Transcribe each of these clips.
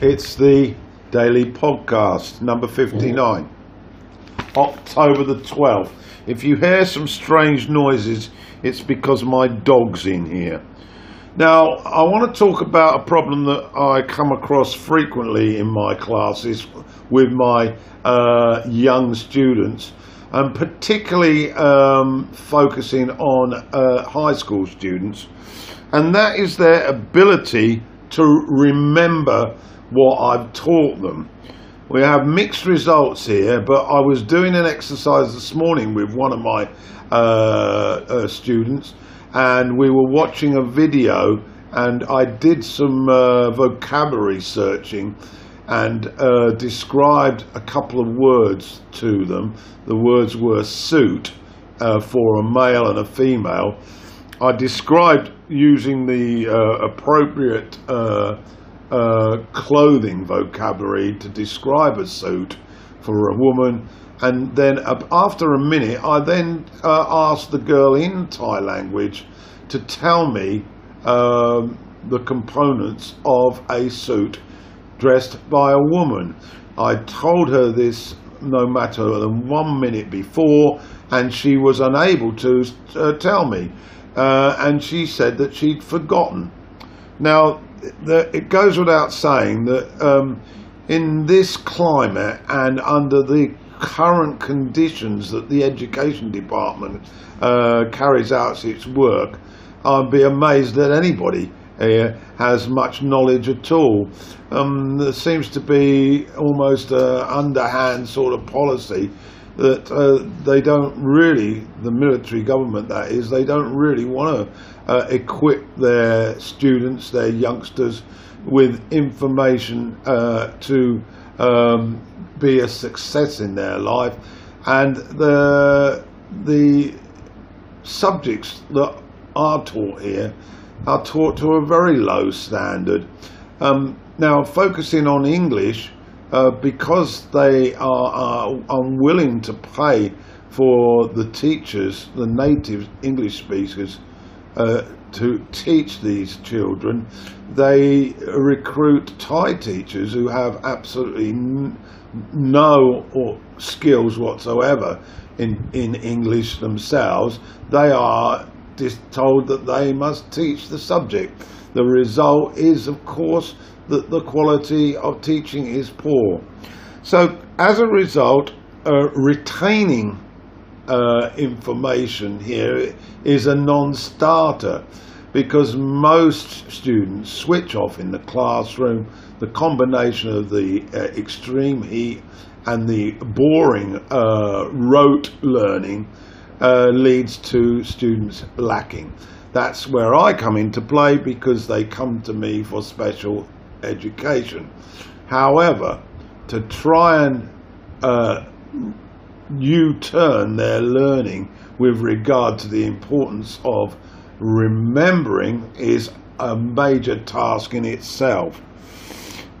It's the Daily Podcast, number 59, October the 12th. If you hear some strange noises, it's because my dog's in here. Now, I want to talk about a problem that I come across frequently in my classes with my young students, and particularly focusing on high school students, and that is their ability to remember what I've taught them. We have mixed results here, but I was doing an exercise this morning with one of my students, and we were watching a video, and I did some vocabulary searching and described a couple of words to them. The words were suit for a male and a female. I described using the appropriate clothing vocabulary to describe a suit for a woman, and then after a minute I then asked the girl in Thai language to tell me the components of a suit dressed by a woman. I told her this no matter than 1 minute before, and she was unable to tell me, and she said that she'd forgotten. Now, it goes without saying that in this climate and under the current conditions that the Education Department carries out its work, I'd be amazed that anybody here has much knowledge at all. There seems to be almost an underhand sort of policy that they don't really, the military government that is, they don't really want to equip their students, their youngsters, with information to be a success in their life. And the subjects that are taught here are taught to a very low standard. Now, focusing on English, because they are unwilling to pay for the teachers, the native English speakers, to teach these children, they recruit Thai teachers who have absolutely no skills whatsoever in English themselves. They are just told that they must teach the subject. The result is, of course, that the quality of teaching is poor. So as a result, retaining information here is a non-starter, because most students switch off in the classroom. The combination of the extreme heat and the boring rote learning leads to students lacking. That's where I come into play, because they come to me for special education. However, to try and U-turn their learning with regard to the importance of remembering is a major task in itself.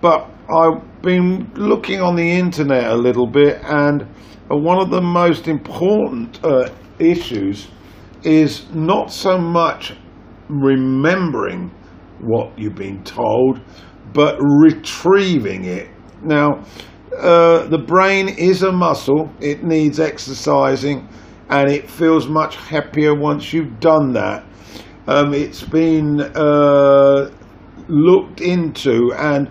But I've been looking on the internet a little bit, and one of the most important issues is not so much remembering what you've been told, but retrieving it. Now, the brain is a muscle, it needs exercising, and it feels much happier once you've done that. It's been looked into, and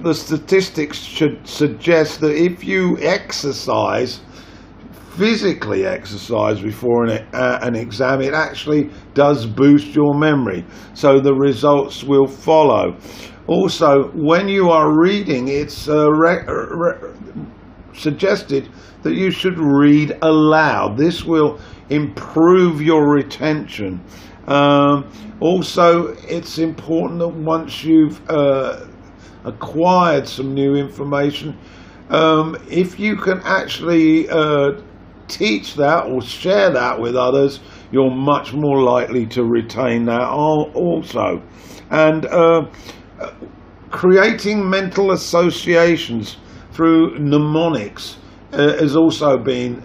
the statistics should suggest that if you exercise, physically exercise before an exam, it actually does boost your memory, so the results will follow. Also, when you are reading, it's suggested that you should read aloud. This will improve your retention. Also, it's important that once you've acquired some new information, if you can actually teach that or share that with others, you're much more likely to retain that also. And creating mental associations through mnemonics has also been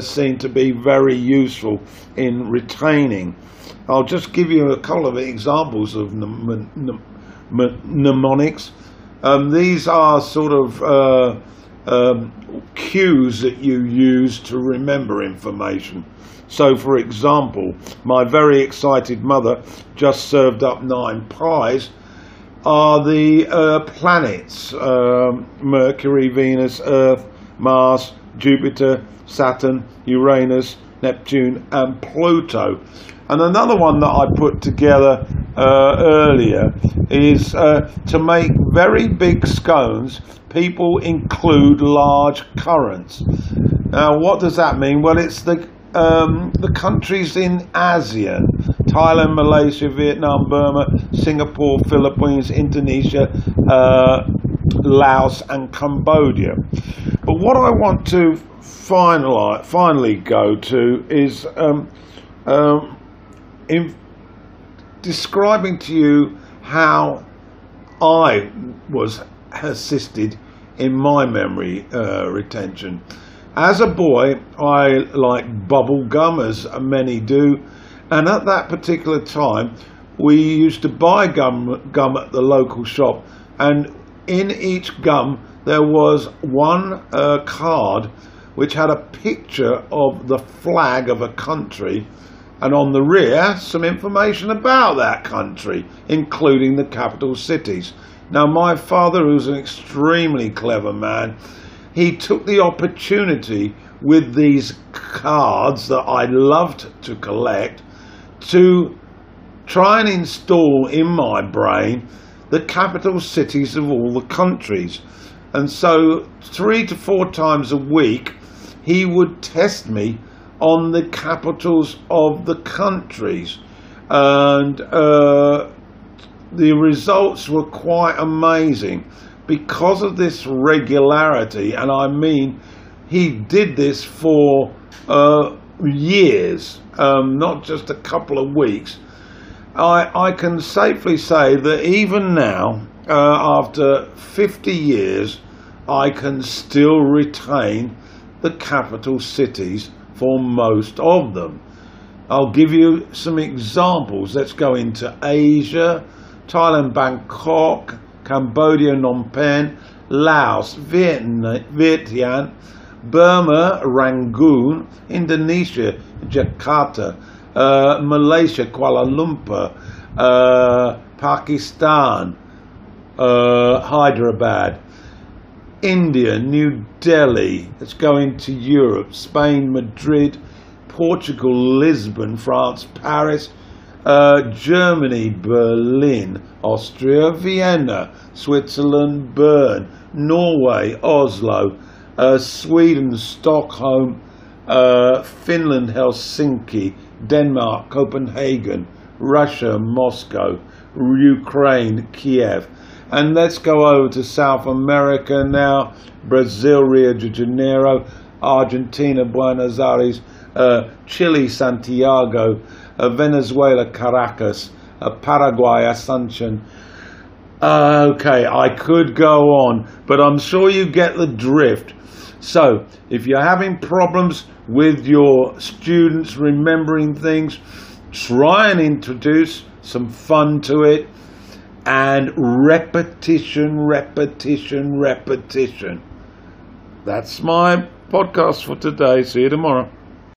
seen to be very useful in retaining. I'll just give you a couple of examples of mnemonics. These are sort of cues that you use to remember information. So, for example, my very excited mother just served up 9 pies are the planets, Mercury, Venus, Earth, Mars, Jupiter, Saturn, Uranus, Neptune and Pluto. And another one that I put together earlier is to make very big scones, people include large currants. Now what does that mean? Well, it's the countries in ASEAN: Thailand, Malaysia, Vietnam, Burma, Singapore, Philippines, Indonesia, Laos and Cambodia. But what I want to finally go to is in describing to you how I was assisted in my memory retention. As a boy, I liked bubble gum, as many do, and at that particular time we used to buy gum at the local shop, and in each gum there was one card which had a picture of the flag of a country, and on the rear some information about that country, including the capital cities. Now my father, who's an extremely clever man, he took the opportunity with these cards that I loved to collect to try and install in my brain the capital cities of all the countries. And so 3 to 4 times a week he would test me on the capitals of the countries, and the results were quite amazing because of this regularity. And I mean, he did this for years, not just a couple of weeks. I can safely say that even now, after 50 years, I can still retain the capital cities for most of them. I'll give you some examples. Let's go into Asia: Thailand, Bangkok; Cambodia, Phnom Penh; Laos, Vientiane; Burma, Rangoon; Indonesia, Jakarta; Malaysia, Kuala Lumpur; Pakistan, Hyderabad; India, New Delhi. Let's go into Europe: Spain, Madrid; Portugal, Lisbon; France, Paris; Germany, Berlin; Austria, Vienna; Switzerland, Bern; Norway, Oslo; Sweden, Stockholm; Finland, Helsinki; Denmark, Copenhagen; Russia, Moscow; Ukraine, Kiev. And let's go over to South America now: Brazil, Rio de Janeiro; Argentina, Buenos Aires; Chile, Santiago; Venezuela, Caracas; Paraguay, Asuncion. Okay, I could go on, but I'm sure you get the drift. So if you're having problems with your students remembering things, try and introduce some fun to it, and repetition, repetition, repetition. That's my podcast for today. See you tomorrow.